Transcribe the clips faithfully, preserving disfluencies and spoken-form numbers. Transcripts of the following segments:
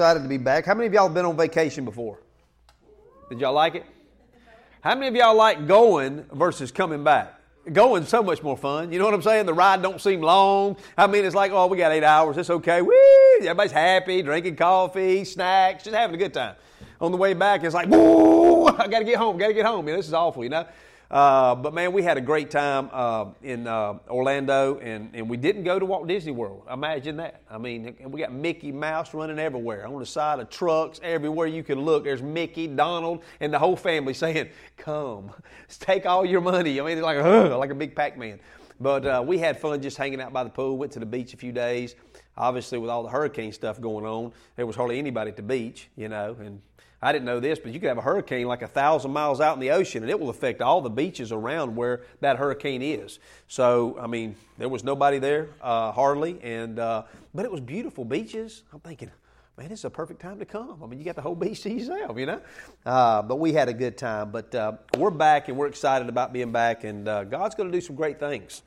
excited to be back. How many of y'all have been on vacation before? Did y'all like it? How many of y'all like going versus coming back? Going's so much more fun. You know what I'm saying? The ride don't seem long. I mean, it's like, oh, we got eight hours. It's okay. Woo! Everybody's happy, drinking coffee, snacks, just having a good time. On the way back, it's like, woo! I got to get home. Got to get home. You know, this is awful, you know? Uh, but, man, we had a great time uh, in uh, Orlando, and, and we didn't go to Walt Disney World. Imagine that. I mean, we got Mickey Mouse running everywhere, on the side of trucks, everywhere you can look. There's Mickey, Donald, and the whole family saying, come, take all your money. I mean, it's like, ugh, like a big Pac-Man. But uh, we had fun just hanging out by the pool, went to the beach a few days. Obviously, with all the hurricane stuff going on, there was hardly anybody at the beach, you know, and I didn't know this, but you could have a hurricane like a thousand miles out in the ocean, and it will affect all the beaches around where that hurricane is. So, I mean, there was nobody there, uh, hardly, and uh, but it was beautiful beaches. I'm thinking, man, it's a perfect time to come. I mean, you got the whole beach to yourself, you know. Uh, but we had a good time. But uh, we're back, and we're excited about being back, and uh, God's going to do some great things.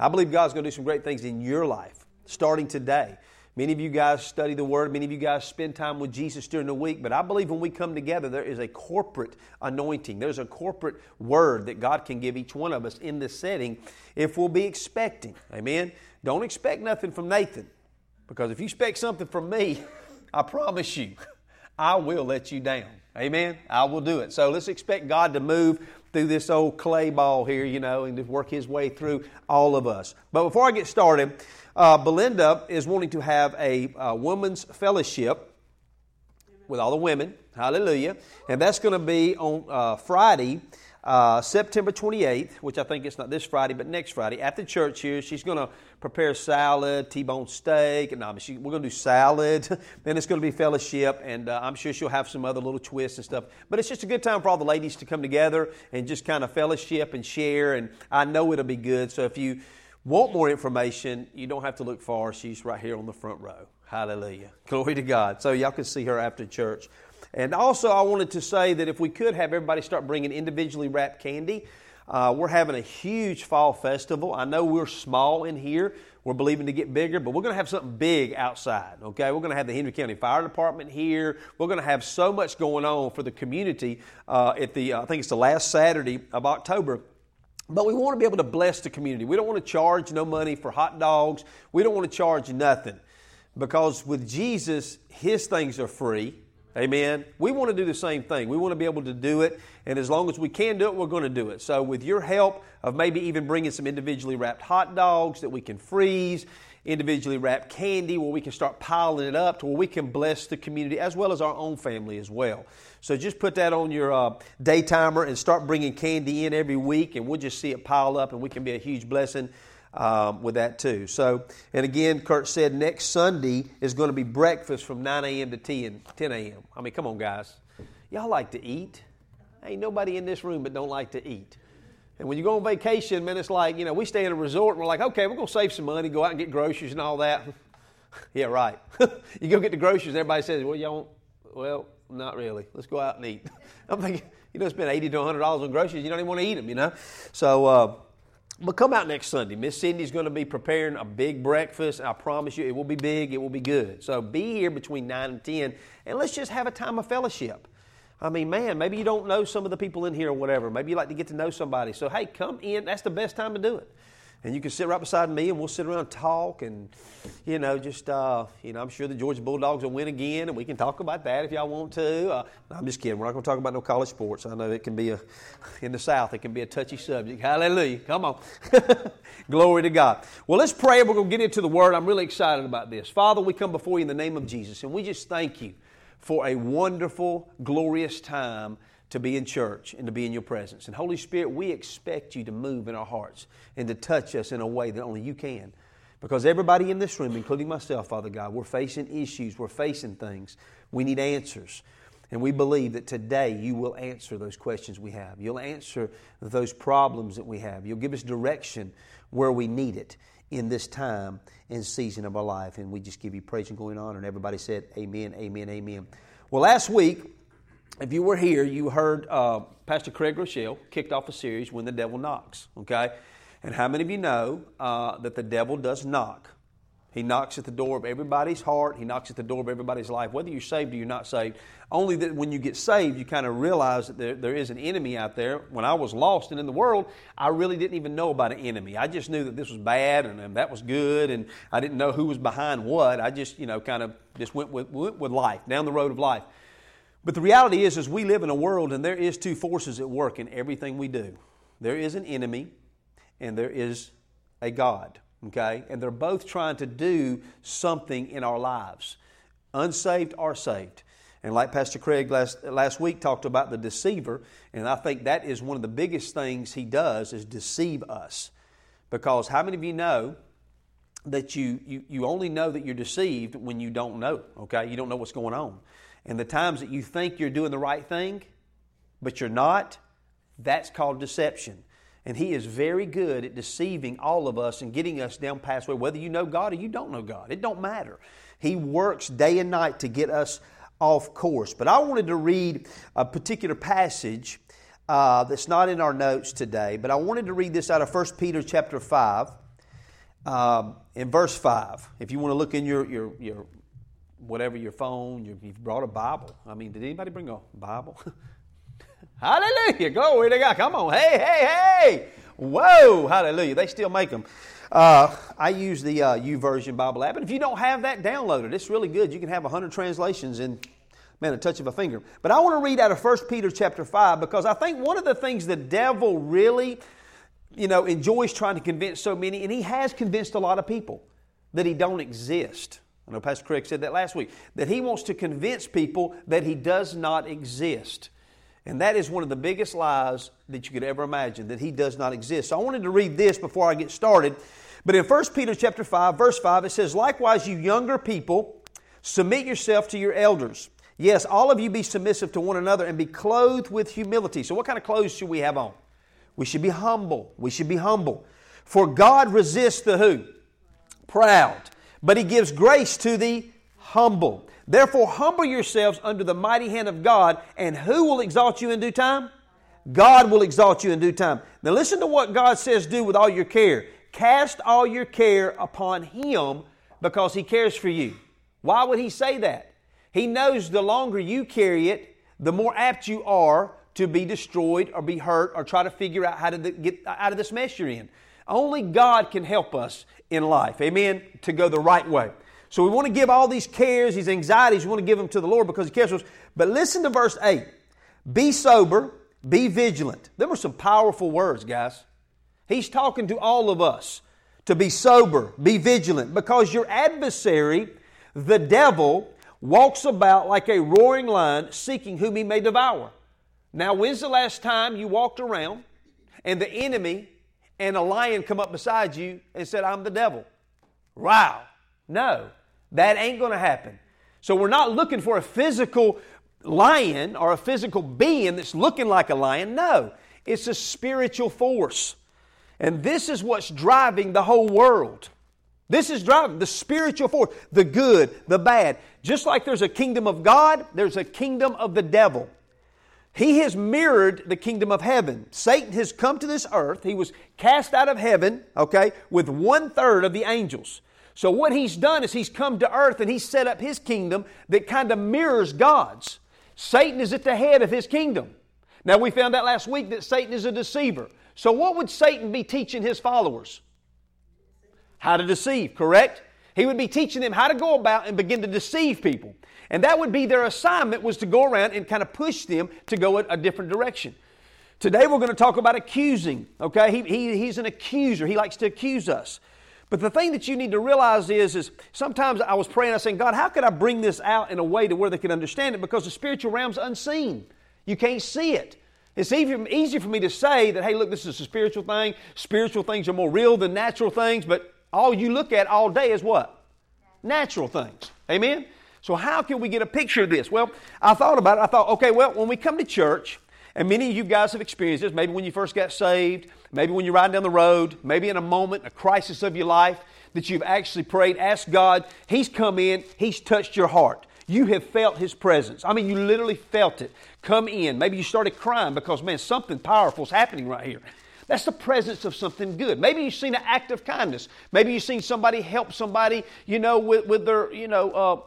I believe God's going to do some great things in your life, starting today. Many of you guys study the Word. Many of you guys spend time with Jesus during the week. But I believe when we come together, there is a corporate anointing. There's a corporate word that God can give each one of us in this setting if we'll be expecting. Amen? Don't expect nothing from Nathan. Because if you expect something from me, I promise you, I will let you down. Amen? I will do it. So let's expect God to move through this old clay ball here, you know, and to work His way through all of us. But before I get started, Uh, Belinda is wanting to have a, a women's fellowship with all the women. Hallelujah. And that's going to be on uh, Friday, uh, September twenty-eighth, which I think it's not this Friday, but next Friday at the church here. She's going to prepare salad, T-bone steak. And no, I mean, she, we're going to do salad. Then it's going to be fellowship. And uh, I'm sure she'll have some other little twists and stuff. But it's just a good time for all the ladies to come together and just kind of fellowship and share. And I know it'll be good. So if you want more information, you don't have to look far. She's right here on the front row. Hallelujah. Glory to God. So y'all can see her after church. And also I wanted to say that if we could have everybody start bringing individually wrapped candy. Uh, we're having a huge fall festival. I know we're small in here. We're believing to get bigger, but we're going to have something big outside, okay? We're going to have the Henry County Fire Department here. We're going to have so much going on for the community uh, at the, uh, I think it's the last Saturday of October. But we want to be able to bless the community. We don't want to charge no money for hot dogs. We don't want to charge nothing. Because with Jesus, His things are free. Amen. We want to do the same thing. We want to be able to do it. And as long as we can do it, we're going to do it. So with your help of maybe even bringing some individually wrapped hot dogs that we can freeze, individually wrapped candy where we can start piling it up to where we can bless the community as well as our own family as well. So just put that on your uh, day timer and start bringing candy in every week, and we'll just see it pile up, and we can be a huge blessing um, with that too. So, and again, Kurt said next Sunday is going to be breakfast from nine a.m. to ten a.m. I mean, come on, guys. Y'all like to eat. Ain't nobody in this room but don't like to eat. And when you go on vacation, man, it's like, you know, we stay at a resort and we're like, okay, we're going to save some money, go out and get groceries and all that. Yeah, right. You go get the groceries and everybody says, well, y'all want, well, not really. Let's go out and eat. I'm thinking, you know, spend eighty to a hundred dollars on groceries. You don't even want to eat them, you know. So, uh, but come out next Sunday. Miss Cindy's going to be preparing a big breakfast. I promise you, it will be big. It will be good. So be here between nine and ten, and let's just have a time of fellowship. I mean, man, maybe you don't know some of the people in here or whatever. Maybe you like to get to know somebody. So, hey, come in. That's the best time to do it. And you can sit right beside me, and we'll sit around and talk. And, you know, just, uh, you know, I'm sure the Georgia Bulldogs will win again, and we can talk about that if y'all want to. Uh, no, I'm just kidding. We're not going to talk about no college sports. I know it can be, a, in the South, it can be a touchy subject. Hallelujah. Come on. Glory to God. Well, let's pray. We're going to get into the Word. I'm really excited about this. Father, we come before you in the name of Jesus, and we just thank you for a wonderful, glorious time to be in church and to be in your presence. And Holy Spirit, we expect you to move in our hearts and to touch us in a way that only you can. Because everybody in this room, including myself, Father God, we're facing issues, we're facing things. We need answers. And we believe that today you will answer those questions we have. You'll answer those problems that we have. You'll give us direction where we need it in this time and season of our life. And we just give you praise and glory and honor. And everybody said, amen, amen, amen. Well, last week, if you were here, you heard uh, Pastor Craig Rochelle kicked off a series, When the Devil Knocks, okay? And how many of you know uh, that the devil does knock? He knocks at the door of everybody's heart. He knocks at the door of everybody's life, whether you're saved or you're not saved. Only that when you get saved, you kind of realize that there, there is an enemy out there. When I was lost and in the world, I really didn't even know about an enemy. I just knew that this was bad and, and that was good, and I didn't know who was behind what. I just, you know, kind of just went with, went with life, down the road of life. But the reality is, is we live in a world, and there is two forces at work in everything we do. There is an enemy, and there is a God. Okay, and they're both trying to do something in our lives, unsaved or saved. And like Pastor Craig last last week talked about the deceiver, and I think that is one of the biggest things he does is deceive us. Because how many of you know that you you, you only know that you're deceived when you don't know, okay? You don't know what's going on. And the times that you think you're doing the right thing, but you're not, that's called deception. And he is very good at deceiving all of us and getting us down pathway, whether you know God or you don't know God. It don't matter. He works day and night to get us off course. But I wanted to read a particular passage uh, that's not in our notes today, but I wanted to read this out of First Peter chapter five, um, in verse five. If you want to look in your your your whatever, your phone, your, you've brought a Bible. I mean, did anybody bring a Bible? Hallelujah. Glory to God. Come on. Hey, hey, hey. Whoa. Hallelujah. They still make them. Uh, I use the uh, YouVersion Bible app. And if you don't have that, download it. It's really good. You can have one hundred translations in, man, a touch of a finger. But I want to read out of First Peter chapter five, because I think one of the things the devil really, you know, enjoys trying to convince so many, and he has convinced a lot of people, that he don't exist. I know Pastor Craig said that last week, that he wants to convince people that he does not exist. And that is one of the biggest lies that you could ever imagine, that he does not exist. So I wanted to read this before I get started. But in First Peter chapter five, verse five, it says, "Likewise, you younger people, submit yourself to your elders. Yes, all of you be submissive to one another and be clothed with humility." So what kind of clothes should we have on? We should be humble. We should be humble. "For God resists the who? Proud. But He gives grace to the humble. Therefore, humble yourselves under the mighty hand of God, and who will exalt you in due time? God will exalt you in due time." Now listen to what God says, "Do with all your care. Cast all your care upon Him, because He cares for you." Why would He say that? He knows the longer you carry it, the more apt you are to be destroyed or be hurt or try to figure out how to get out of this mess you're in. Only God can help us in life, amen, to go the right way. So we want to give all these cares, these anxieties, we want to give them to the Lord because He cares for us. But listen to verse eight. "Be sober, be vigilant." Them are some powerful words, guys. He's talking to all of us to be sober, be vigilant, because your adversary, the devil, walks about like a roaring lion, seeking whom he may devour. Now, when's the last time you walked around and the enemy and a lion come up beside you and said, "I'm the devil"? Wow. No. That ain't going to happen. So we're not looking for a physical lion or a physical being that's looking like a lion. No, it's a spiritual force. And this is what's driving the whole world. This is driving the spiritual force, the good, the bad. Just like there's a kingdom of God, there's a kingdom of the devil. He has mirrored the kingdom of heaven. Satan has come to this earth. He was cast out of heaven, okay, with one third of the angels. So what he's done is he's come to earth and he's set up his kingdom that kind of mirrors God's. Satan is at the head of his kingdom. Now we found out last week that Satan is a deceiver. So what would Satan be teaching his followers? How to deceive, correct? He would be teaching them how to go about and begin to deceive people. And that would be their assignment, was to go around and kind of push them to go a different direction. Today we're going to talk about accusing, okay? He, he, he's an accuser. He likes to accuse us. But the thing that you need to realize is, is sometimes I was praying, I was saying, "God, how could I bring this out in a way to where they can understand it?" Because the spiritual realm's unseen. You can't see it. It's even easy for me to say that, "Hey, look, this is a spiritual thing. Spiritual things are more real than natural things." But all you look at all day is what? Natural things. Amen? So how can we get a picture of this? Well, I thought about it. I thought, okay, well, when we come to church, and many of you guys have experienced this, maybe when you first got saved, maybe when you're riding down the road, maybe in a moment, a crisis of your life, that you've actually prayed, asked God, He's come in, He's touched your heart. You have felt His presence. I mean, you literally felt it. Come in. Maybe you started crying because, man, something powerful is happening right here. That's the presence of something good. Maybe you've seen an act of kindness. Maybe you've seen somebody help somebody, you know, with, with their, you know, uh,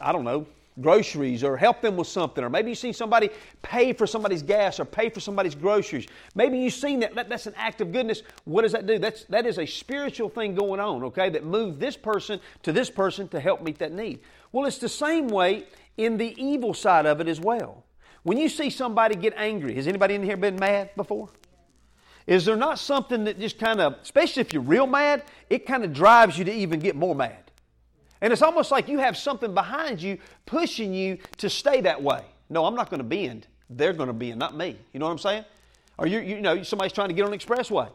I don't know, groceries, or help them with something. Or maybe you've seen somebody pay for somebody's gas or pay for somebody's groceries. Maybe you've seen that. That's an act of goodness. What does that do? That's, that is a spiritual thing going on, okay, that moved this person to this person to help meet that need. Well, it's the same way in the evil side of it as well. When you see somebody get angry, has anybody in here been mad before? Is there not something that just kind of, especially if you're real mad, it kind of drives you to even get more mad? And it's almost like you have something behind you pushing you to stay that way. No, I'm not going to bend. They're going to bend, not me. You know what I'm saying? Or you, you know, somebody's trying to get on the expressway,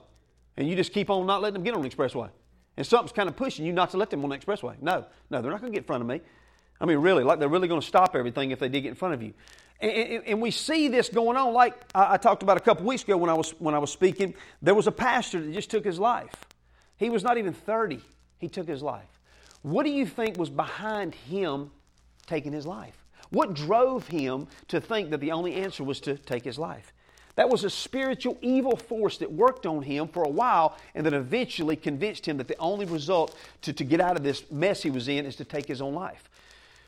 and you just keep on not letting them get on the expressway. And something's kind of pushing you not to let them on the expressway. No, no, they're not going to get in front of me. I mean, really, like they're really going to stop everything if they did get in front of you. And, and, and we see this going on. Like I, I talked about a couple weeks ago when I was when I was speaking, there was a pastor that just took his life. He was not even thirty. He took his life. What do you think was behind him taking his life? What drove him to think that the only answer was to take his life? That was a spiritual evil force that worked on him for a while and then eventually convinced him that the only result to, to get out of this mess he was in is to take his own life.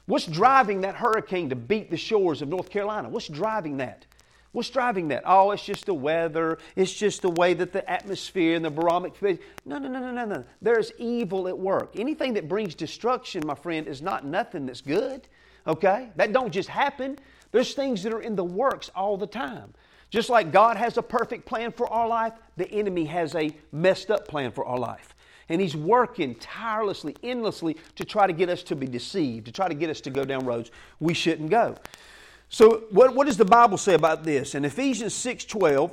What's driving that hurricane to beat the shores of North Carolina? What's driving that? What's driving that? Oh, it's just the weather. It's just the way that the atmosphere and the barometric... No, no, no, no, no, no. There is evil at work. Anything that brings destruction, my friend, is not nothing that's good. Okay? That don't just happen. There's things that are in the works all the time. Just like God has a perfect plan for our life, the enemy has a messed up plan for our life. And he's working tirelessly, endlessly to try to get us to be deceived, to try to get us to go down roads we shouldn't go. So what, what does the Bible say about this? In Ephesians six twelve,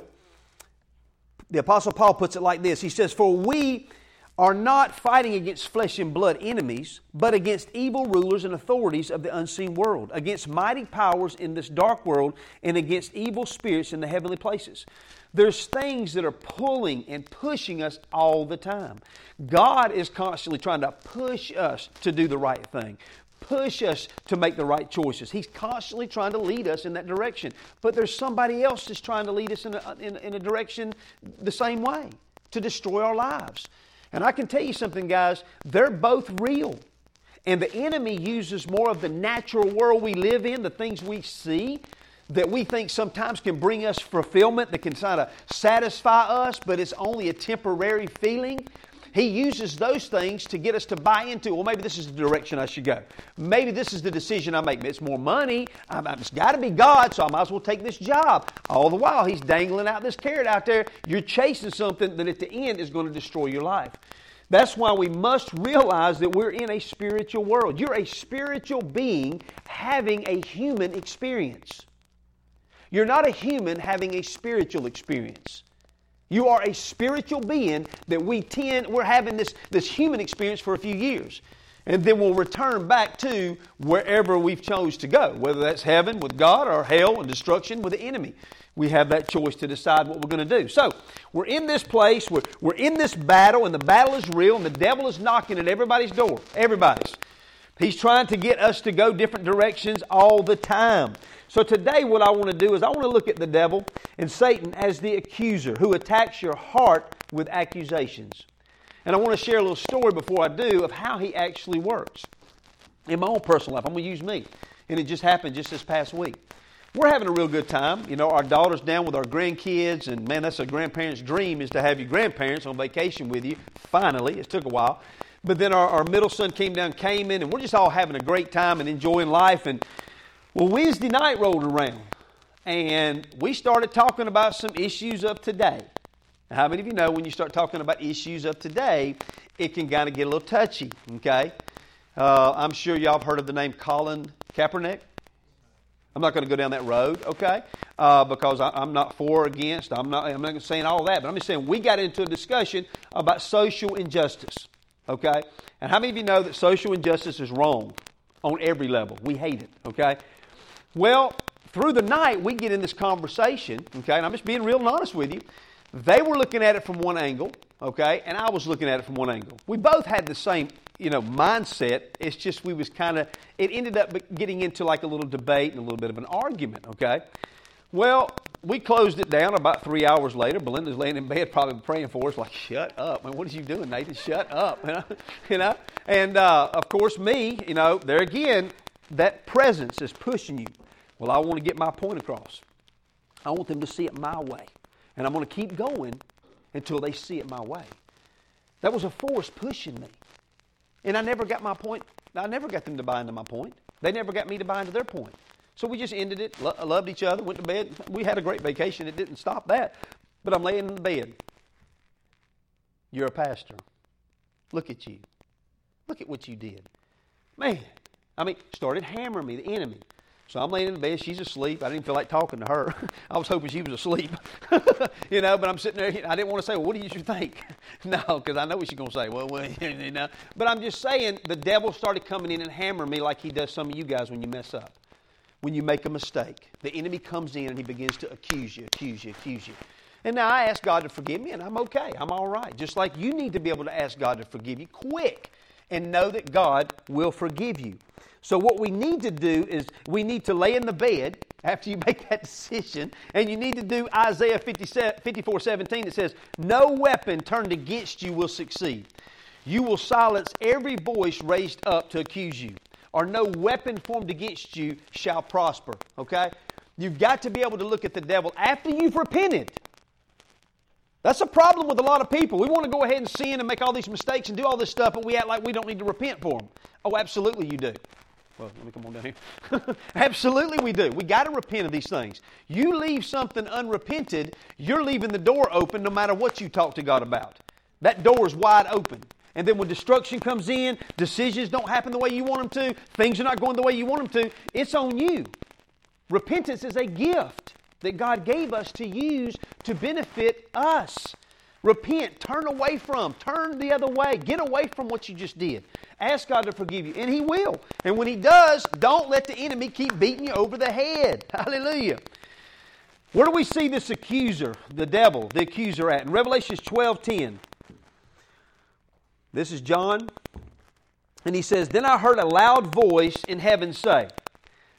the Apostle Paul puts it like this. He says, "For we are not fighting against flesh and blood enemies, but against evil rulers and authorities of the unseen world, against mighty powers in this dark world, and against evil spirits in the heavenly places." There's things that are pulling and pushing us all the time. God is constantly trying to push us to do the right thing, push us to make the right choices. He's constantly trying to lead us in that direction. But there's somebody else that's trying to lead us in a, in, in a direction the same way, to destroy our lives. And I can tell you something, guys, they're both real. And the enemy uses more of the natural world we live in, the things we see, that we think sometimes can bring us fulfillment, that can kind of satisfy us, but it's only a temporary feeling. He uses those things to get us to buy into, well, maybe this is the direction I should go. Maybe this is the decision I make. It's more money. It's got to be God, so I might as well take this job. All the while, he's dangling out this carrot out there. You're chasing something that at the end is going to destroy your life. That's why we must realize that we're in a spiritual world. You're a spiritual being having a human experience. You're not a human having a spiritual experience. You are a spiritual being that we tend, we're having this, this human experience for a few years. And then we'll return back to wherever we've chose to go, whether that's heaven with God or hell and destruction with the enemy. We have that choice to decide what we're going to do. So we're in this place, we're, we're in this battle, and the battle is real, and the devil is knocking at everybody's door, everybody's. He's trying to get us to go different directions all the time. So today what I want to do is I want to look at the devil and Satan as the accuser who attacks your heart with accusations. And I want to share a little story before I do of how he actually works. In my own personal life, I'm going to use me. And it just happened just this past week. We're having a real good time. You know, our daughter's down with our grandkids, and man, that's a grandparent's dream, is to have your grandparents on vacation with you. Finally, it took a while. But then our, our middle son came down, came in, and we're just all having a great time and enjoying life. And well, Wednesday night rolled around, and we started talking about some issues of today. Now, how many of you know when you start talking about issues of today, it can kind of get a little touchy, okay? Uh, I'm sure y'all have heard of the name Colin Kaepernick. I'm not going to go down that road, okay? Uh, because I, I'm not for or against. I'm not, I'm not saying all that, but I'm just saying we got into a discussion about social injustice. Okay? And how many of you know that social injustice is wrong on every level? We hate it. Okay? Well, through the night, we get in this conversation. Okay? And I'm just being real honest with you. They were looking at it from one angle. Okay? And I was looking at it from one angle. We both had the same, you know, mindset. It's just we was kind of, it ended up getting into like a little debate and a little bit of an argument. Okay? Well, we closed it down about three hours later. Belinda's laying in bed probably praying for us, like, shut up. Man, what are you doing, Nathan? Shut up. You know? you know? And, uh, of course, me, you know, there again, that presence is pushing you. Well, I want to get my point across. I want them to see it my way. And I'm going to keep going until they see it my way. That was a force pushing me. And I never got my point. I never got them to buy into my point. They never got me to buy into their point. So we just ended it, lo- loved each other, went to bed. We had a great vacation. It didn't stop that. But I'm laying in bed. You're a pastor. Look at you. Look at what you did. Man, I mean, started hammering me, the enemy. So I'm laying in bed. She's asleep. I didn't feel like talking to her. I was hoping she was asleep. you know, but I'm sitting there. I didn't want to say, well, what do you think? No, because I know what she's going to say. Well, well, you know. But I'm just saying the devil started coming in and hammering me like he does some of you guys when you mess up. When you make a mistake, the enemy comes in and he begins to accuse you, accuse you, accuse you. And now I ask God to forgive me, and I'm okay. I'm all right. Just like you need to be able to ask God to forgive you quick and know that God will forgive you. So what we need to do is we need to lay in the bed after you make that decision, and you need to do Isaiah fifty-four seventeen. It says, no weapon turned against you will succeed. You will silence every voice raised up to accuse you. Or no weapon formed against you shall prosper. Okay? You've got to be able to look at the devil after you've repented. That's a problem with a lot of people. We want to go ahead and sin and make all these mistakes and do all this stuff, but we act like we don't need to repent for them. Oh, absolutely you do. Well, let me come on down here. Absolutely we do. We got to repent of these things. You leave something unrepented, you're leaving the door open no matter what you talk to God about. That door is wide open. And then when destruction comes in, decisions don't happen the way you want them to, things are not going the way you want them to, it's on you. Repentance is a gift that God gave us to use to benefit us. Repent, turn away from, turn the other way, get away from what you just did. Ask God to forgive you, and He will. And when He does, don't let the enemy keep beating you over the head. Hallelujah. Where do we see this accuser, the devil, the accuser at? In Revelation twelve ten. This is John, and he says, then I heard a loud voice in heaven say,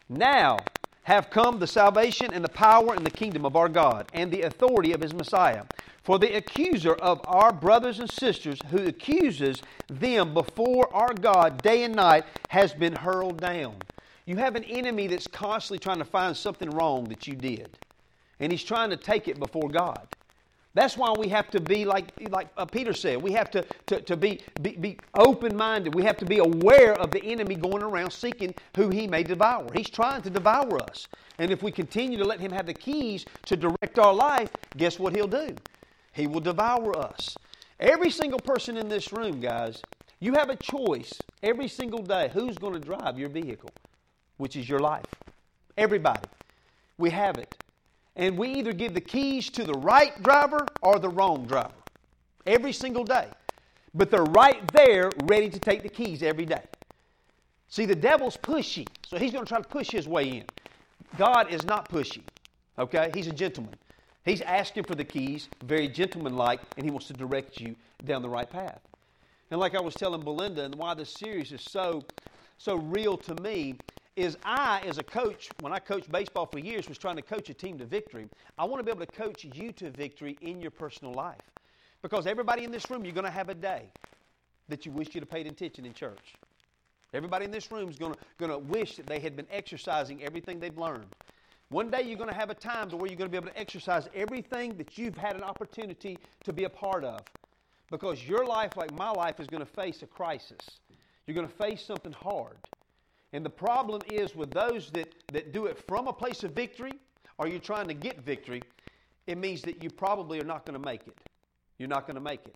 now have come the salvation and the power and the kingdom of our God and the authority of His Messiah. For the accuser of our brothers and sisters who accuses them before our God day and night has been hurled down. You have an enemy that's constantly trying to find something wrong that you did, and he's trying to take it before God. That's why we have to be, like like Peter said, we have to, to, to be, be, be open-minded. We have to be aware of the enemy going around seeking who he may devour. He's trying to devour us. And if we continue to let him have the keys to direct our life, guess what he'll do? He will devour us. Every single person in this room, guys, you have a choice every single day who's going to drive your vehicle, which is your life. Everybody. We have it. And we either give the keys to the right driver or the wrong driver every single day. But they're right there ready to take the keys every day. See, the devil's pushy, so he's going to try to push his way in. God is not pushy, okay? He's a gentleman. He's asking for the keys, very gentlemanlike, and he wants to direct you down the right path. And like I was telling Belinda, and why this series is so, so real to me, is I, as a coach, when I coached baseball for years, was trying to coach a team to victory. I want to be able to coach you to victory in your personal life. Because everybody in this room, you're going to have a day that you wish you'd have paid attention in church. Everybody in this room is going to, going to wish that they had been exercising everything they've learned. One day you're going to have a time to where you're going to be able to exercise everything that you've had an opportunity to be a part of. Because your life, like my life, is going to face a crisis. You're going to face something hard. And the problem is with those that, that do it from a place of victory, or you're trying to get victory, it means that you probably are not going to make it. You're not going to make it.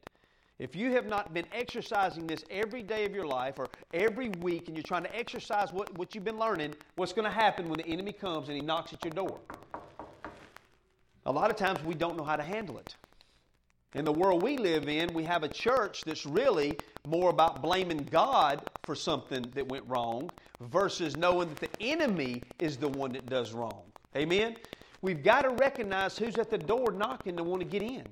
If you have not been exercising this every day of your life or every week, and you're trying to exercise what, what you've been learning, what's going to happen when the enemy comes and he knocks at your door? A lot of times we don't know how to handle it. In the world we live in, we have a church that's really more about blaming God for something that went wrong versus knowing that the enemy is the one that does wrong. Amen? We've got to recognize who's at the door knocking to want to get in.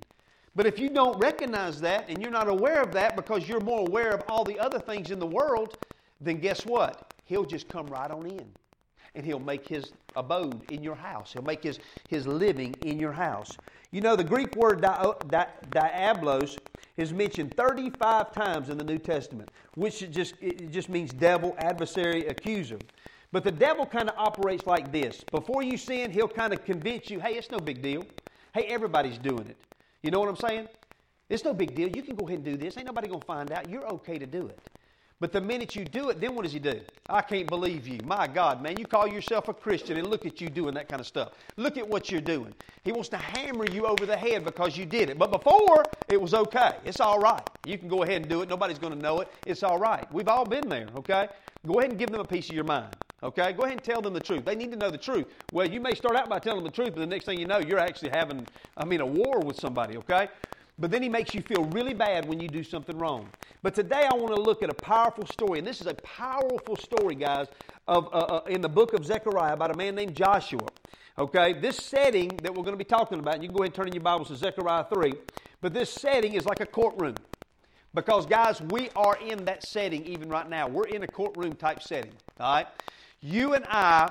But if you don't recognize that and you're not aware of that because you're more aware of all the other things in the world, then guess what? He'll just come right on in. and He'll make His abode in your house. He'll make His, his living in your house. You know, the Greek word di- di- diablos is mentioned thirty-five times in the New Testament, which it just, it just means devil, adversary, accuser. But the devil kind of operates like this. Before you sin, he'll kind of convince you, hey, it's no big deal. Hey, everybody's doing it. You know what I'm saying? It's no big deal. You can go ahead and do this. Ain't nobody going to find out. You're okay to do it. But the minute you do it, then what does he do? I can't believe you. My God, man, you call yourself a Christian and look at you doing that kind of stuff. Look at what you're doing. He wants to hammer you over the head because you did it. But before, it was okay. It's all right. You can go ahead and do it. Nobody's going to know it. It's all right. We've all been there, okay? Go ahead and give them a piece of your mind, okay? Go ahead and tell them the truth. They need to know the truth. Well, you may start out by telling them the truth, but the next thing you know, you're actually having, I mean, a war with somebody, okay? But then he makes you feel really bad when you do something wrong. But today I want to look at a powerful story. And this is a powerful story, guys, of uh, uh, in the book of Zechariah about a man named Joshua. Okay, this setting that we're going to be talking about, and you can go ahead and turn in your Bibles to Zechariah three. But this setting is like a courtroom. Because, guys, we are in that setting even right now. We're in a courtroom type setting. All right? You and I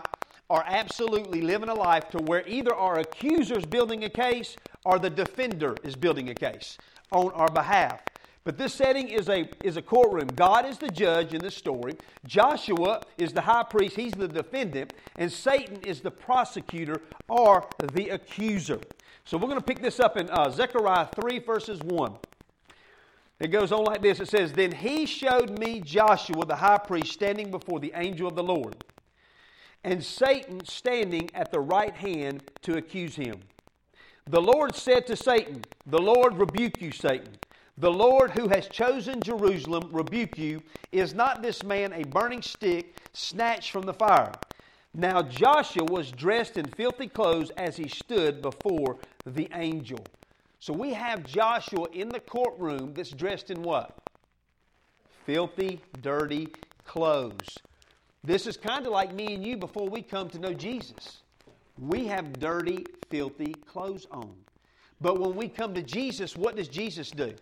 are absolutely living a life to where either our accuser's building a case or the defender is building a case on our behalf. But this setting is a is a courtroom. God is the judge in this story. Joshua is the high priest. He's the defendant. And Satan is the prosecutor or the accuser. So we're going to pick this up in uh, Zechariah three, verses one. It goes on like this. It says, "Then he showed me Joshua the high priest standing before the angel of the Lord, and Satan standing at the right hand to accuse him. The Lord said to Satan, 'The Lord rebuke you, Satan. The Lord who has chosen Jerusalem rebuke you. Is not this man a burning stick snatched from the fire?' Now Joshua was dressed in filthy clothes as he stood before the angel." So we have Joshua in the courtroom that's dressed in what? Filthy, dirty clothes. This is kind of like me and you before we come to know Jesus. We have dirty, filthy clothes on. But when we come to Jesus, what does Jesus do?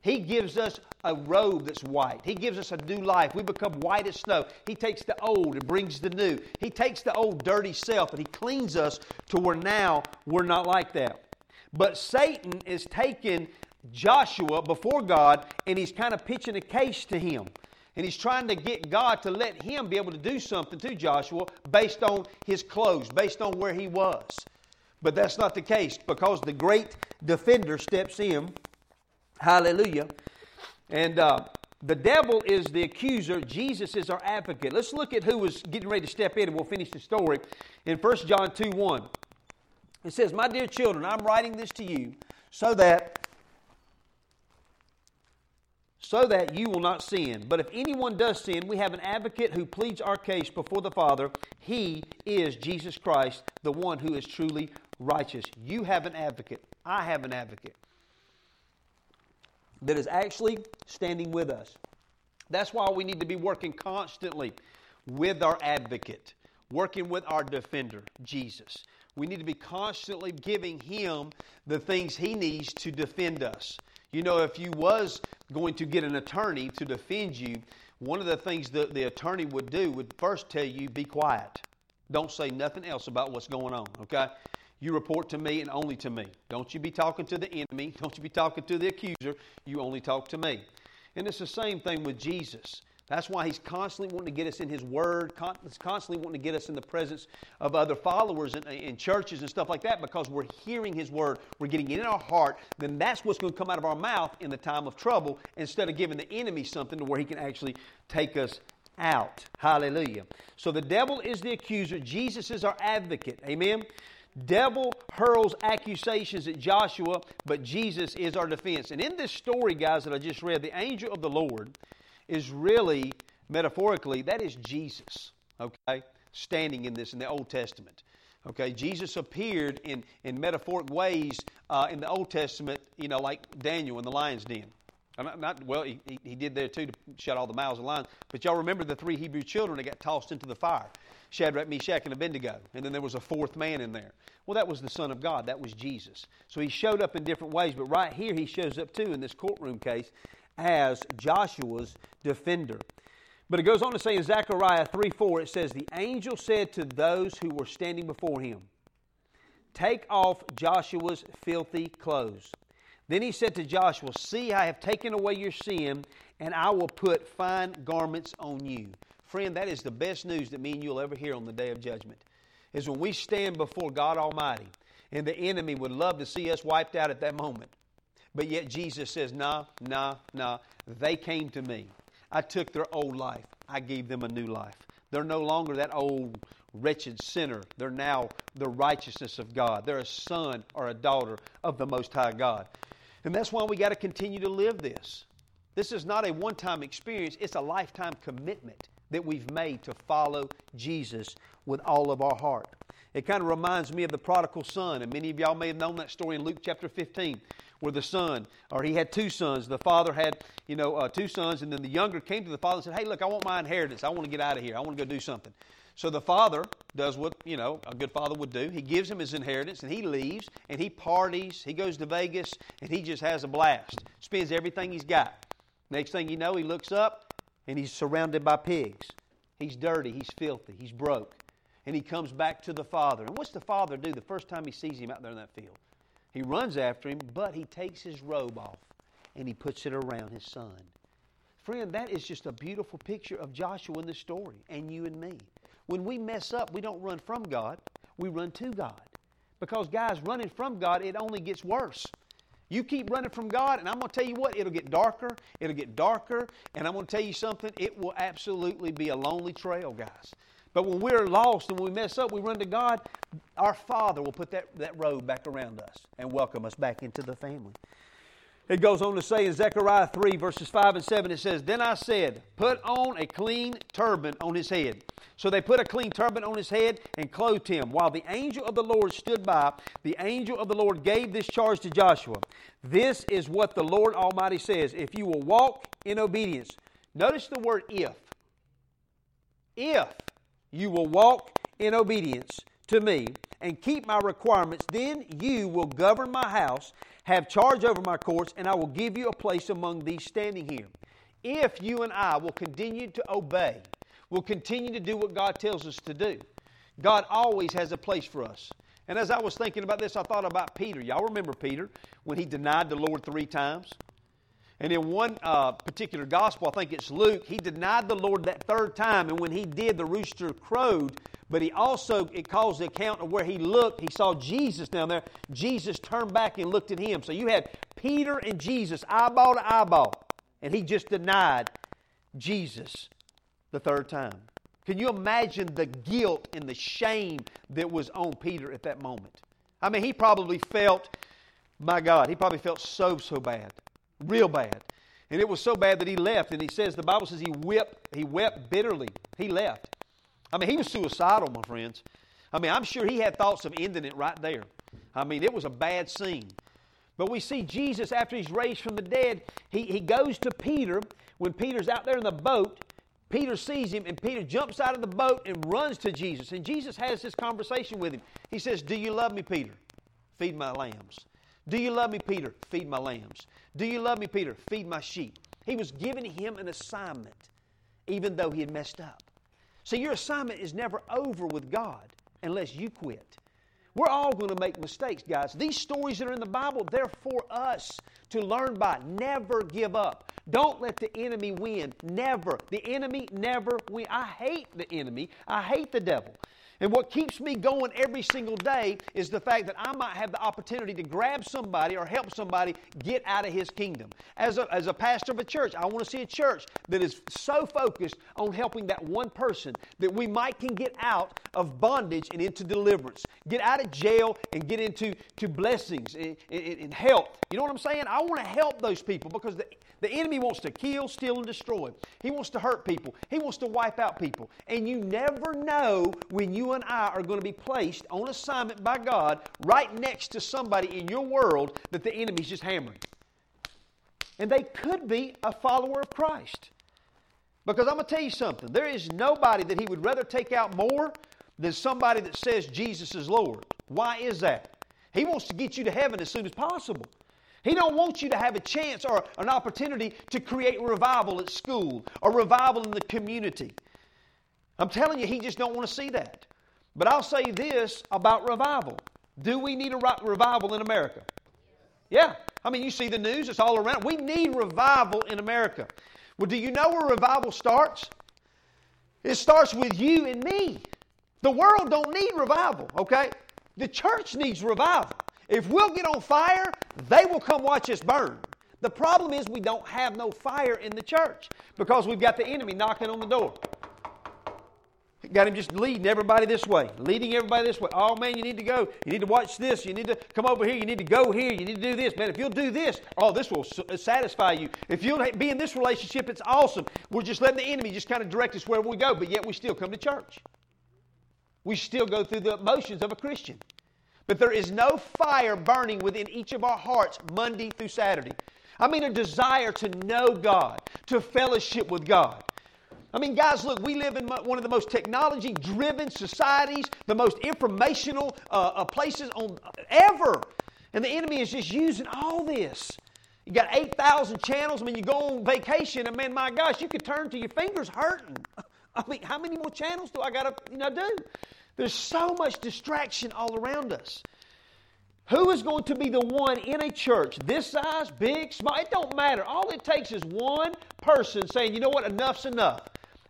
He gives us a robe that's white. He gives us a new life. We become white as snow. He takes the old and brings the new. He takes the old dirty self and He cleans us to where now we're not like that. But Satan is taking Joshua before God and he's kind of pitching a case to him. And he's trying to get God to let him be able to do something to Joshua based on his clothes, based on where he was. But that's not the case because the great defender steps in. Hallelujah. And uh, the devil is the accuser. Jesus is our advocate. Let's look at who was getting ready to step in and we'll finish the story. In First John two one, it says, "My dear children, I'm writing this to you so that... so that you will not sin. But if anyone does sin, we have an advocate who pleads our case before the Father. He is Jesus Christ, the one who is truly righteous." You have an advocate. I have an advocate that is actually standing with us. That's why we need to be working constantly with our advocate, working with our defender, Jesus. We need to be constantly giving Him the things He needs to defend us. You know, if you was going to get an attorney to defend you, one of the things that the attorney would do would first tell you, be quiet. Don't say nothing else about what's going on, okay? You report to me and only to me. Don't you be talking to the enemy. Don't you be talking to the accuser. You only talk to me. And it's the same thing with Jesus. That's why He's constantly wanting to get us in His Word. He's constantly wanting to get us in the presence of other followers and, and churches and stuff like that because we're hearing His Word. We're getting it in our heart. Then that's what's going to come out of our mouth in the time of trouble instead of giving the enemy something to where he can actually take us out. Hallelujah. So the devil is the accuser. Jesus is our advocate. Amen. Devil hurls accusations at Joshua, but Jesus is our defense. And in this story, guys, that I just read, the angel of the Lord is really, metaphorically, that is Jesus, okay, standing in this in the Old Testament. Okay, Jesus appeared in, in metaphoric ways uh, in the Old Testament, you know, like Daniel in the lion's den. Not, not well, he, he did there too to shut all the mouths of lions. But y'all remember the three Hebrew children that got tossed into the fire, Shadrach, Meshach, and Abednego. And then there was a fourth man in there. Well, that was the Son of God. That was Jesus. So He showed up in different ways. But right here He shows up too in this courtroom case as Joshua's defender. But it goes on to say in Zechariah three four, it says, the angel said to those who were standing before him, take off Joshua's filthy clothes. Then he said to Joshua, see, I have taken away your sin, and I will put fine garments on you. Friend, that is the best news that me and you will ever hear on the day of judgment, is when we stand before God Almighty, and the enemy would love to see us wiped out at that moment. But yet Jesus says, nah, nah, nah, they came to me. I took their old life. I gave them a new life. They're no longer that old wretched sinner. They're now the righteousness of God. They're a son or a daughter of the Most High God. And that's why we got to continue to live this. This is not a one-time experience. It's a lifetime commitment that we've made to follow Jesus with all of our heart. It kind of reminds me of the prodigal son. And many of y'all may have known that story in Luke chapter fifteen, where the son, or he had two sons. The father had, you know, uh, two sons. And then the younger came to the father and said, hey, look, I want my inheritance. I want to get out of here. I want to go do something. So the father does what, you know, a good father would do. He gives him his inheritance, and he leaves, and he parties. He goes to Vegas, and he just has a blast. Spends everything he's got. Next thing you know, he looks up, and he's surrounded by pigs. He's dirty. He's filthy. He's broke. And he comes back to the father. And what's the father do the first time he sees him out there in that field? He runs after him, but he takes his robe off, and he puts it around his son. Friend, that is just a beautiful picture of Joshua in this story, and you and me. When we mess up, we don't run from God. We run to God. Because, guys, running from God, it only gets worse. You keep running from God, and I'm going to tell you what, it'll get darker, it'll get darker, and I'm going to tell you something, it will absolutely be a lonely trail, guys. But when we're lost and when we mess up, we run to God, our Father will put that, that robe back around us and welcome us back into the family. It goes on to say in Zechariah three, verses five and seven, it says, then I said, put on a clean turban on his head. So they put a clean turban on his head and clothed him. While the angel of the Lord stood by, the angel of the Lord gave this charge to Joshua. This is what the Lord Almighty says, if you will walk in obedience. Notice the word if. If you will walk in obedience to me and keep my requirements, then you will govern my house, have charge over my courts, and I will give you a place among these standing here. If you and I will continue to obey, we'll continue to do what God tells us to do. God always has a place for us. And as I was thinking about this, I thought about Peter. Y'all remember Peter when he denied the Lord three times? And in one uh, particular gospel, I think it's Luke, he denied the Lord that third time. And when he did, the rooster crowed. But he also, it calls the account of where he looked. He saw Jesus down there. Jesus turned back and looked at him. So you had Peter and Jesus eyeball to eyeball. And he just denied Jesus the third time. Can you imagine the guilt and the shame that was on Peter at that moment? I mean, he probably felt, my God, he probably felt so, so bad. Real bad. And it was so bad that he left. And he says, the Bible says he wept, he wept bitterly. He left. I mean, he was suicidal, my friends. I mean, I'm sure he had thoughts of ending it right there. I mean, it was a bad scene. But we see Jesus, after he's raised from the dead, he, he goes to Peter. When Peter's out there in the boat, Peter sees him, and Peter jumps out of the boat and runs to Jesus. And Jesus has this conversation with him. He says, do you love me, Peter? Feed my lambs. Do you love me, Peter? Feed my lambs. Do you love me, Peter? Feed my sheep. He was giving him an assignment, even though he had messed up. So your assignment is never over with God unless you quit. We're all going to make mistakes, guys. These stories that are in the Bible, they're for us to learn by. Never give up. Don't let the enemy win. Never. The enemy never win. I hate the enemy. I hate the devil. And what keeps me going every single day is the fact that I might have the opportunity to grab somebody or help somebody get out of his kingdom. As a, as a pastor of a church, I want to see a church that is so focused on helping that one person that we might can get out of bondage and into deliverance. Get out of jail and get into to blessings and, and, and health. You know what I'm saying? I want to help those people because the, the enemy wants to kill, steal, and destroy. He wants to hurt people. He wants to wipe out people. And you never know when you and I are going to be placed on assignment by God right next to somebody in your world that the enemy's just hammering. And they could be a follower of Christ. Because I'm going to tell you something. There is nobody that he would rather take out more than somebody that says Jesus is Lord. Why is that? He wants to get you to heaven as soon as possible. He don't want you to have a chance or an opportunity to create revival at school or revival in the community. I'm telling you, he just don't want to see that. But I'll say this about revival. Do we need a revival in America? Yeah. I mean, you see the news. It's all around. We need revival in America. Well, do you know where revival starts? It starts with you and me. The world don't need revival, okay? The church needs revival. If we'll get on fire, they will come watch us burn. The problem is we don't have no fire in the church because we've got the enemy knocking on the door. Got him just leading everybody this way, leading everybody this way. Oh, man, you need to go. You need to watch this. You need to come over here. You need to go here. You need to do this. Man, if you'll do this, oh, this will satisfy you. If you'll be in this relationship, it's awesome. We're just letting the enemy just kind of direct us wherever we go, but yet we still come to church. We still go through the motions of a Christian. But there is no fire burning within each of our hearts Monday through Saturday. I mean a desire to know God, to fellowship with God. I mean, guys, look, we live in one of the most technology-driven societies, the most informational uh, places on ever. And the enemy is just using all this. You got eight thousand channels. I mean, you go on vacation, and man, my gosh, you could turn to your fingers hurting. I mean, how many more channels do I got to you know, do? There's so much distraction all around us. Who is going to be the one in a church this size, big, small? It don't matter. All it takes is one person saying, you know what, enough's enough.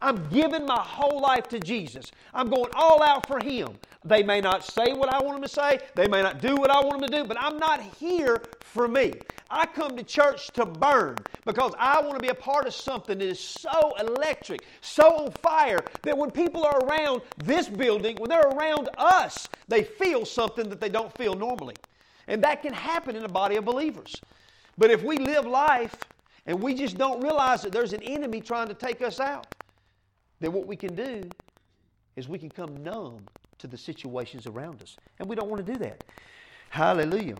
I'm giving my whole life to Jesus. I'm going all out for Him. They may not say what I want them to say. They may not do what I want them to do, but I'm not here for me. I come to church to burn because I want to be a part of something that is so electric, so on fire, that when people are around this building, when they're around us, they feel something that they don't feel normally. And that can happen in a body of believers. But if we live life and we just don't realize that there's an enemy trying to take us out, then what we can do is we can come numb to the situations around us. And we don't want to do that. Hallelujah.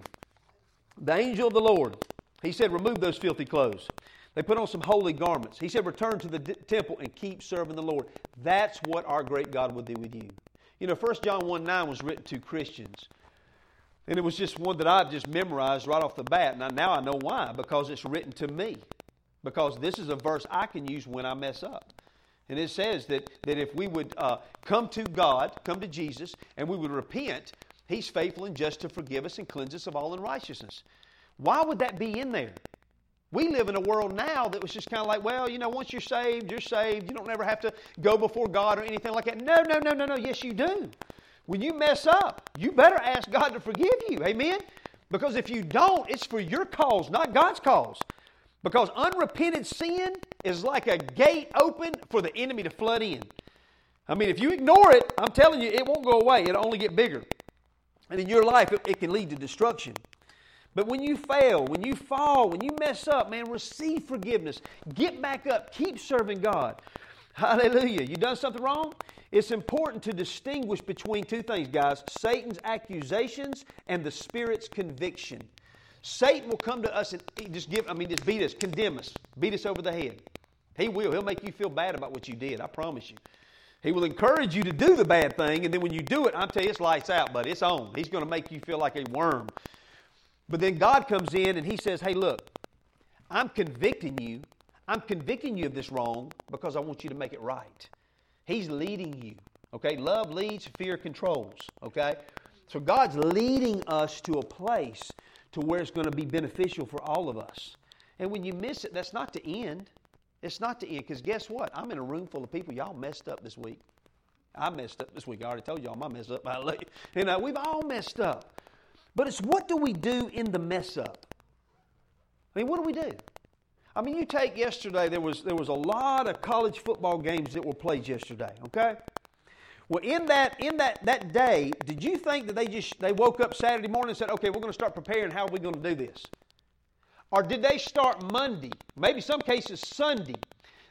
The angel of the Lord, he said, remove those filthy clothes. They put on some holy garments. He said, return to the d- temple and keep serving the Lord. That's what our great God will do with you. You know, First John one nine was written to Christians. And it was just one that I've just memorized right off the bat. And now I know why. Because it's written to me. Because this is a verse I can use when I mess up. And it says that, that if we would uh, come to God, come to Jesus, and we would repent, He's faithful and just to forgive us and cleanse us of all unrighteousness. Why would that be in there? We live in a world now that was just kind of like, well, you know, once you're saved, you're saved. You don't ever have to go before God or anything like that. No, no, no, no, no. Yes, you do. When you mess up, you better ask God to forgive you. Amen? Because if you don't, it's for your cause, not God's cause. Because unrepented sin is like a gate open for the enemy to flood in. I mean, if you ignore it, I'm telling you, it won't go away. It'll only get bigger. And in your life, it, it can lead to destruction. But when you fail, when you fall, when you mess up, man, receive forgiveness. Get back up. Keep serving God. Hallelujah. You done something wrong? It's important to distinguish between two things, guys. Satan's accusations and the Spirit's conviction. Satan will come to us and just give, I mean, just beat us, condemn us, beat us over the head. He will. He'll make you feel bad about what you did, I promise you. He will encourage you to do the bad thing, and then when you do it, I'm telling you, it's lights out, but it's on. He's going to make you feel like a worm. But then God comes in and He says, hey, look, I'm convicting you. I'm convicting you of this wrong because I want you to make it right. He's leading you, okay? Love leads, fear controls, okay? So God's leading us to a place to where it's going to be beneficial for all of us. And when you miss it, that's not the end. It's not the end, because guess what? I'm in a room full of people. Y'all messed up this week. I messed up this week. I already told y'all my mess up. You know, we've all messed up. But it's what do we do in the mess up? I mean, what do we do? I mean, you take yesterday, there was, there was a lot of college football games that were played yesterday, okay? Well, in that in that, that day, did you think that they just they woke up Saturday morning and said, okay, we're going to start preparing. How are we going to do this? Or did they start Monday? Maybe some cases Sunday.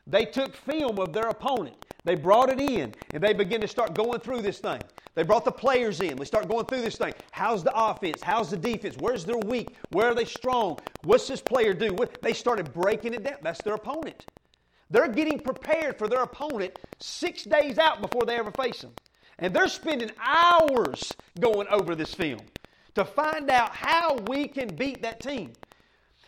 They took film of their opponent. They brought it in, and they began to start going through this thing. They brought the players in. They start going through this thing. How's the offense? How's the defense? Where's their weak? Where are they strong? What's this player do? What? They started breaking it down. That's their opponent. They're getting prepared for their opponent six days out before they ever face them. And they're spending hours going over this film to find out how we can beat that team.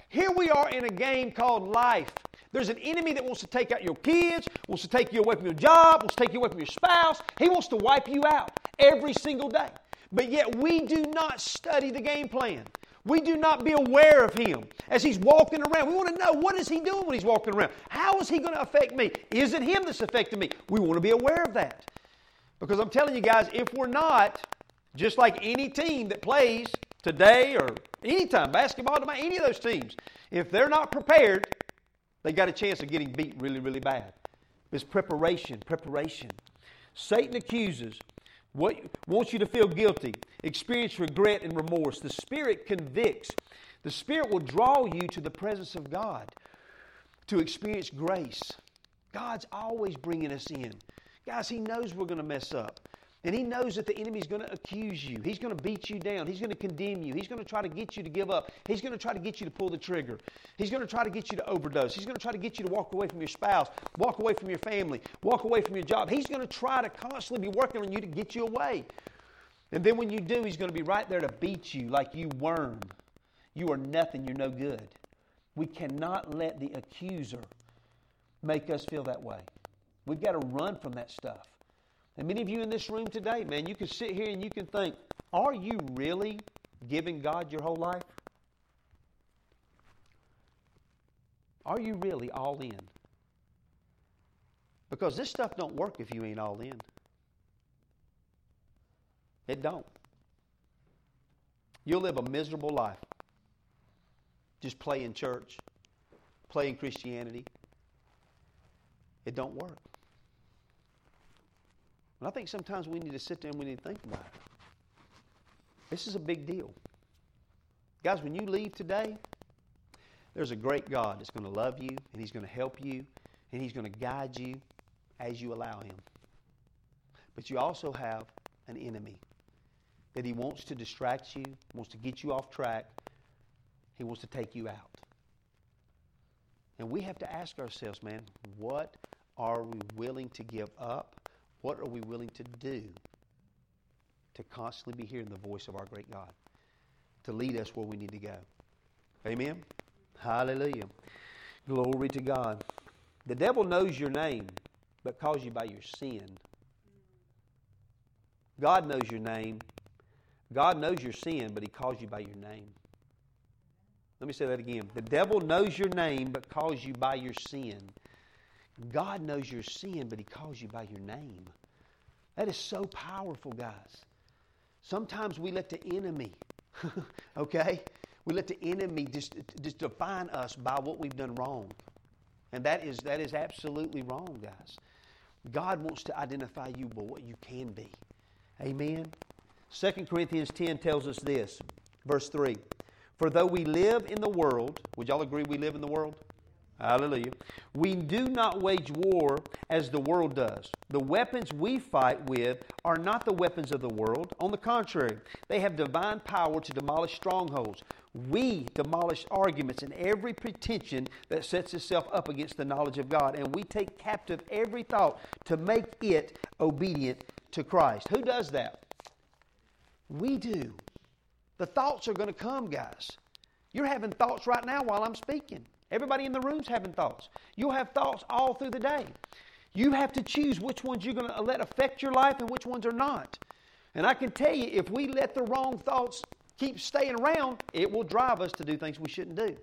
Here we are in a game called life. There's an enemy that wants to take out your kids, wants to take you away from your job, wants to take you away from your spouse. He wants to wipe you out every single day. But yet we do not study the game plan. We do not be aware of him as he's walking around. We want to know, what is he doing when he's walking around? How is he going to affect me? Is it him that's affecting me? We want to be aware of that. Because I'm telling you guys, if we're not, just like any team that plays today or anytime, basketball, any of those teams, if they're not prepared, they got a chance of getting beat really, really bad. It's preparation, preparation. Satan accuses, what, wants you to feel guilty, experience regret and remorse. The Spirit convicts. The Spirit will draw you to the presence of God to experience grace. God's always bringing us in. Guys, He knows we're going to mess up. And He knows that the enemy's going to accuse you. He's going to beat you down. He's going to condemn you. He's going to try to get you to give up. He's going to try to get you to pull the trigger. He's going to try to get you to overdose. He's going to try to get you to walk away from your spouse, walk away from your family, walk away from your job. He's going to try to constantly be working on you to get you away. And then when you do, he's going to be right there to beat you like you worm. You are nothing. You're no good. We cannot let the accuser make us feel that way. We've got to run from that stuff. And many of you in this room today, man, you can sit here and you can think, are you really giving God your whole life? Are you really all in? Because this stuff don't work if you ain't all in. It don't. You'll live a miserable life. Just playing church, playing Christianity. It don't work. And I think sometimes we need to sit there and we need to think about it. This is a big deal. Guys, when you leave today, there's a great God that's going to love you, and He's going to help you, and He's going to guide you as you allow Him. But you also have an enemy that He wants to distract you, wants to get you off track. He wants to take you out. And we have to ask ourselves, man, what are we willing to give up? What are we willing to do to constantly be hearing the voice of our great God, to lead us where we need to go? Amen? Hallelujah. Glory to God. The devil knows your name, but calls you by your sin. God knows your name. God knows your sin, but He calls you by your name. Let me say that again. The devil knows your name, but calls you by your sin. God knows your sin, but He calls you by your name. That is so powerful, guys. Sometimes we let the enemy, okay? We let the enemy just, just define us by what we've done wrong. And that is, that is absolutely wrong, guys. God wants to identify you by what you can be. Amen? Second Corinthians ten tells us this, verse three. For though we live in the world, would y'all agree we live in the world? Hallelujah. We do not wage war as the world does. The weapons we fight with are not the weapons of the world. On the contrary, they have divine power to demolish strongholds. We demolish arguments and every pretension that sets itself up against the knowledge of God. And we take captive every thought to make it obedient to Christ. Who does that? We do. The thoughts are going to come, guys. You're having thoughts right now while I'm speaking. Everybody in the room's having thoughts. You'll have thoughts all through the day. You have to choose which ones you're going to let affect your life and which ones are not. And I can tell you, if we let the wrong thoughts keep staying around, it will drive us to do things we shouldn't do.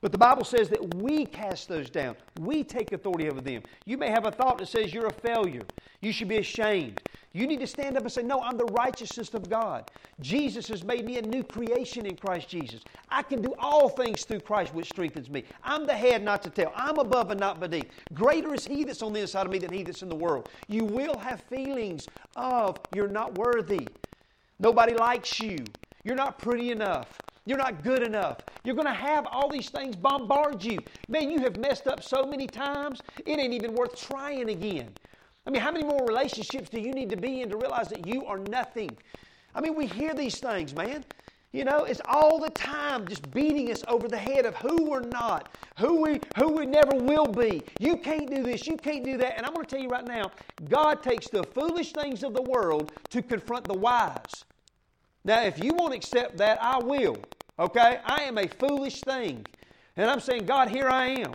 But the Bible says that we cast those down. We take authority over them. You may have a thought that says you're a failure. You should be ashamed. You need to stand up and say, no, I'm the righteousness of God. Jesus has made me a new creation in Christ Jesus. I can do all things through Christ which strengthens me. I'm the head, not the tail. I'm above and not beneath. Greater is He that's on the inside of me than he that's in the world. You will have feelings of you're not worthy. Nobody likes you. You're not pretty enough. You're not good enough. You're going to have all these things bombard you. Man, you have messed up so many times, it ain't even worth trying again. I mean, how many more relationships do you need to be in to realize that you are nothing? I mean, we hear these things, man. You know, it's all the time just beating us over the head of who we're not, who we who we never will be. You can't do this, you can't do that. And I'm going to tell you right now, God takes the foolish things of the world to confront the wise. Now, if you won't accept that, I will, okay? I am a foolish thing. And I'm saying, God, here I am.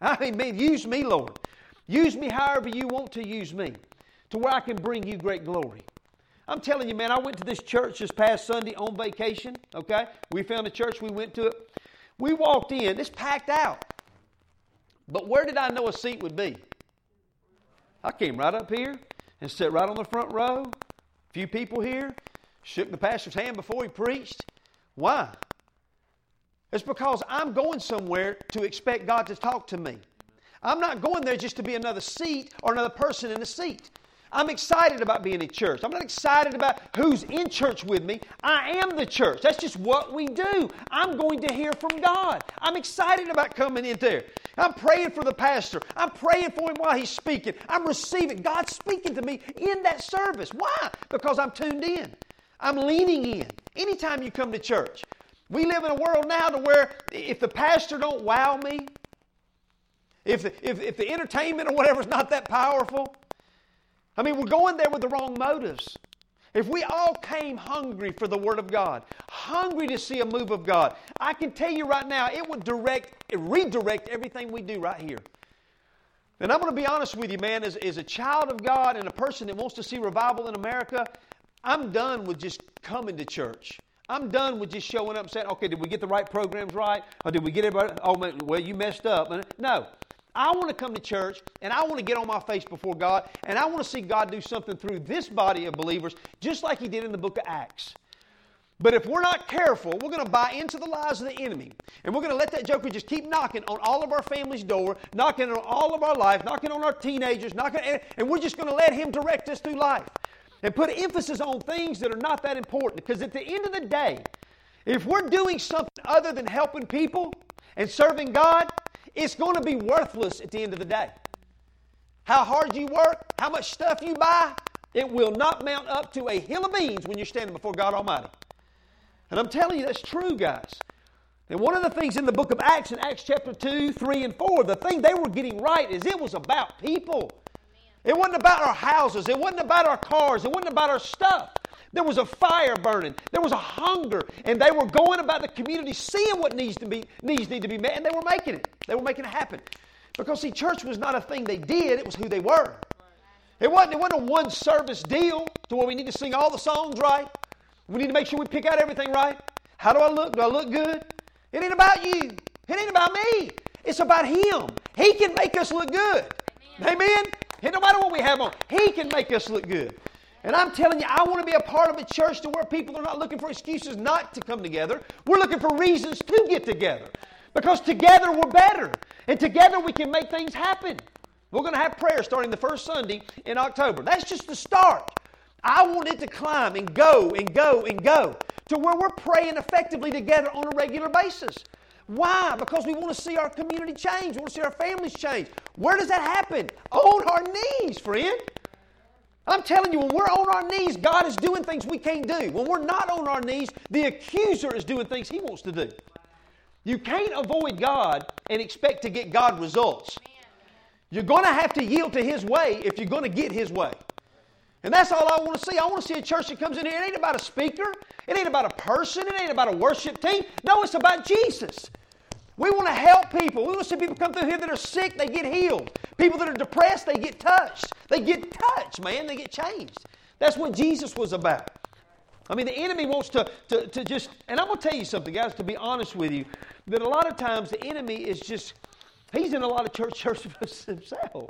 I mean, use me, Lord. Use me however you want to use me to where I can bring you great glory. I'm telling you, man, I went to this church this past Sunday on vacation, okay? We found a church. We went to it. We walked in. It's packed out. But where did I know a seat would be? I came right up here and sat right on the front row. A few people here. Shook the pastor's hand before he preached. Why? It's because I'm going somewhere to expect God to talk to me. I'm not going there just to be another seat or another person in a seat. I'm excited about being in church. I'm not excited about who's in church with me. I am the church. That's just what we do. I'm going to hear from God. I'm excited about coming in there. I'm praying for the pastor. I'm praying for him while he's speaking. I'm receiving. God's speaking to me in that service. Why? Because I'm tuned in. I'm leaning in. Anytime you come to church. We live in a world now to where if the pastor don't wow me, if, if, if the entertainment or whatever is not that powerful, I mean, we're going there with the wrong motives. If we all came hungry for the Word of God, hungry to see a move of God, I can tell you right now, it would direct, it redirect everything we do right here. And I'm going to be honest with you, man, as, as a child of God and a person that wants to see revival in America, I'm done with just coming to church. I'm done with just showing up and saying, okay, did we get the right programs right? Or did we get everybody, oh, man, well, you messed up. No. I want to come to church, and I want to get on my face before God, and I want to see God do something through this body of believers, just like He did in the book of Acts. But if we're not careful, we're going to buy into the lies of the enemy, and we're going to let that joker just keep knocking on all of our family's door, knocking on all of our life, knocking on our teenagers, knocking, and we're just going to let him direct us through life and put emphasis on things that are not that important. Because at the end of the day, if we're doing something other than helping people and serving God, it's going to be worthless at the end of the day. How hard you work, how much stuff you buy, it will not mount up to a hill of beans when you're standing before God Almighty. And I'm telling you, that's true, guys. And one of the things in the book of Acts, in Acts chapter two, three, and four, the thing they were getting right is it was about people. It wasn't about our houses. It wasn't about our cars. It wasn't about our stuff. There was a fire burning. There was a hunger. And they were going about the community, seeing what needs to be needs need to be met, and they were making it. They were making it happen. Because, see, church was not a thing they did. It was who they were. It wasn't, it wasn't a one-service deal to where we need to sing all the songs right. We need to make sure we pick out everything right. How do I look? Do I look good? It ain't about you. It ain't about me. It's about Him. He can make us look good. Amen? Amen? And no matter what we have on, He can make us look good. And I'm telling you, I want to be a part of a church to where people are not looking for excuses not to come together. We're looking for reasons to get together. Because together we're better. And together we can make things happen. We're going to have prayer starting the first Sunday in October. That's just the start. I want it to climb and go and go and go to where we're praying effectively together on a regular basis. Why? Because we want to see our community change. We want to see our families change. Where does that happen? On our knees, friend. I'm telling you, when we're on our knees, God is doing things we can't do. When we're not on our knees, the accuser is doing things he wants to do. You can't avoid God and expect to get God results. You're going to have to yield to His way if you're going to get His way. And that's all I want to see. I want to see a church that comes in here. It ain't about a speaker. It ain't about a person. It ain't about a worship team. No, it's about Jesus. We want to help people. We want to see people come through here that are sick, they get healed. People that are depressed, they get touched. They get touched, man. They get changed. That's what Jesus was about. I mean, the enemy wants to, to, to just, and I'm going to tell you something, guys, to be honest with you, that a lot of times the enemy is just, he's in a lot of church churches himself.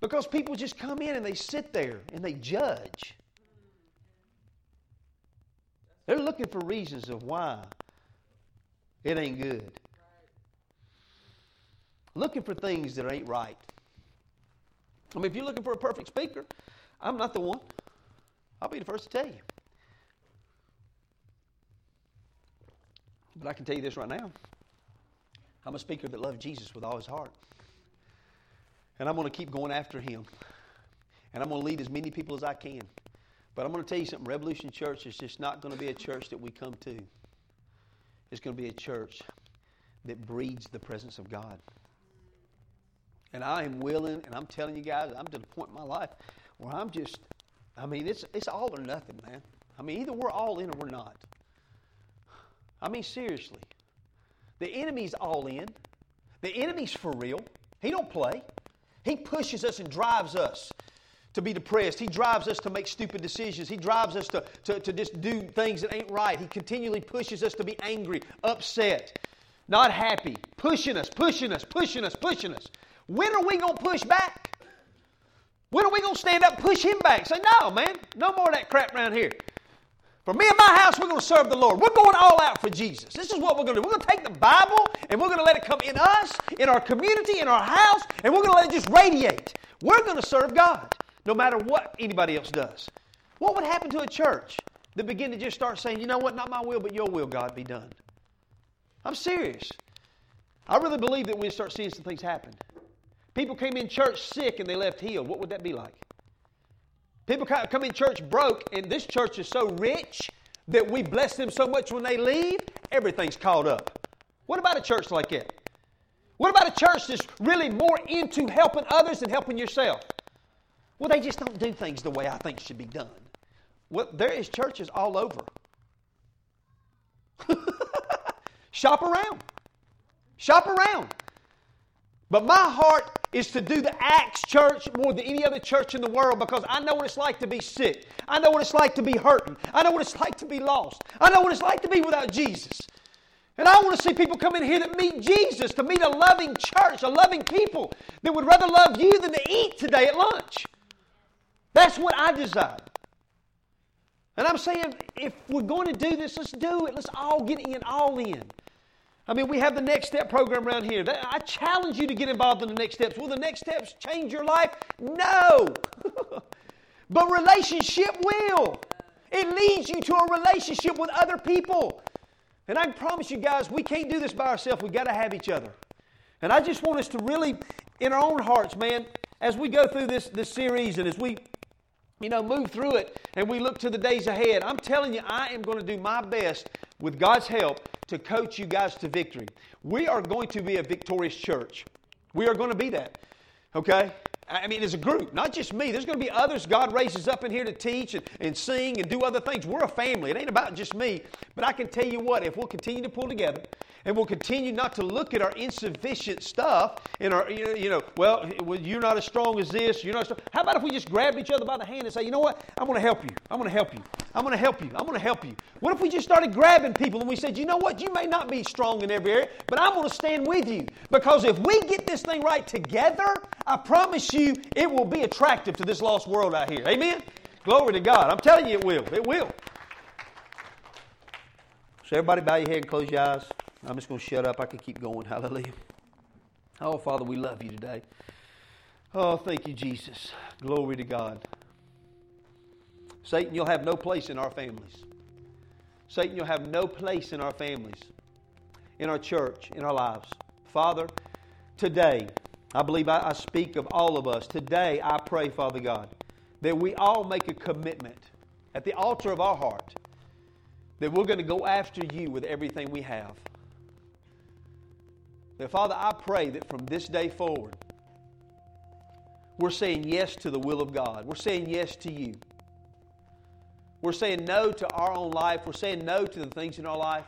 Because people just come in and they sit there and they judge. They're looking for reasons of why it ain't good. Looking for things that ain't right. I mean, if you're looking for a perfect speaker, I'm not the one. I'll be the first to tell you. But I can tell you this right now. I'm a speaker that loves Jesus with all his heart. And I'm going to keep going after Him. And I'm going to lead as many people as I can. But I'm going to tell you something. Revolution Church is just not going to be a church that we come to. It's going to be a church that breeds the presence of God. And I am willing, and I'm telling you guys, I'm to the point in my life where I'm just, I mean, it's it's all or nothing, man. I mean, either we're all in or we're not. I mean, seriously. The enemy's all in. The enemy's for real. He don't play. He pushes us and drives us to be depressed. He drives us to make stupid decisions. He drives us to, to, to just do things that ain't right. He continually pushes us to be angry, upset, not happy, pushing us, pushing us, pushing us, pushing us. When are we going to push back? When are we going to stand up and push him back? Say, no, man, no more of that crap around here. For me and my house, we're going to serve the Lord. We're going all out for Jesus. This is what we're going to do. We're going to take the Bible and we're going to let it come in us, in our community, in our house, and we're going to let it just radiate. We're going to serve God no matter what anybody else does. What would happen to a church that began to just start saying, you know what, not my will, but your will, God, be done? I'm serious. I really believe that we start seeing some things happen. People came in church sick and they left healed. What would that be like? People come in church broke, and this church is so rich that we bless them so much when they leave, everything's caught up. What about a church like that? What about a church that's really more into helping others than helping yourself? Well, they just don't do things the way I think should be done. Well, there is churches all over. Shop around. Shop around. But my heart is to do the Acts church more than any other church in the world, because I know what it's like to be sick. I know what it's like to be hurting. I know what it's like to be lost. I know what it's like to be without Jesus. And I want to see people come in here that meet Jesus, to meet a loving church, a loving people that would rather love you than to eat today at lunch. That's what I desire. And I'm saying, if we're going to do this, let's do it. Let's all get in, all in. I mean, we have the Next Step program around here. I challenge you to get involved in the Next Steps. Will the Next Steps change your life? No. But relationship will. It leads you to a relationship with other people. And I promise you guys, we can't do this by ourselves. We've got to have each other. And I just want us to really, in our own hearts, man, as we go through this, this series and as we, you know, move through it and we look to the days ahead, I'm telling you, I am going to do my best with God's help to coach you guys to victory. We are going to be a victorious church. We are going to be that. Okay? I mean, as a group, not just me. There's going to be others God raises up in here to teach and, and sing and do other things. We're a family. It ain't about just me. But I can tell you what, if we'll continue to pull together and we'll continue not to look at our insufficient stuff and our, you know, you know well, you're not as strong as this. You're not as strong. How about if we just grab each other by the hand and say, you know what, I'm going to help you. I'm going to help you. I'm going to help you. I'm going to help you. What if we just started grabbing people and we said, you know what, you may not be strong in every area, but I'm going to stand with you. Because if we get this thing right together, I promise you, You, it will be attractive to this lost world out here. Amen? Glory to God. I'm telling you it will. It will. So everybody bow your head and close your eyes. I'm just going to shut up. I can keep going. Hallelujah. Oh, Father, we love you today. Oh, thank you, Jesus. Glory to God. Satan, you'll have no place in our families. Satan, you'll have no place in our families, in our church, in our lives. Father, today, I believe I, I speak of all of us. Today, I pray, Father God, that we all make a commitment at the altar of our heart that we're going to go after you with everything we have. Now, Father, I pray that from this day forward, we're saying yes to the will of God. We're saying yes to you. We're saying no to our own life. We're saying no to the things in our life.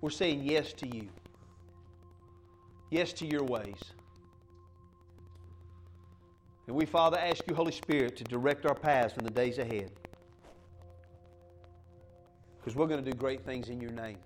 We're saying yes to you. Yes to your ways. And we, Father, ask you, Holy Spirit, to direct our paths in the days ahead. Because we're going to do great things in your name.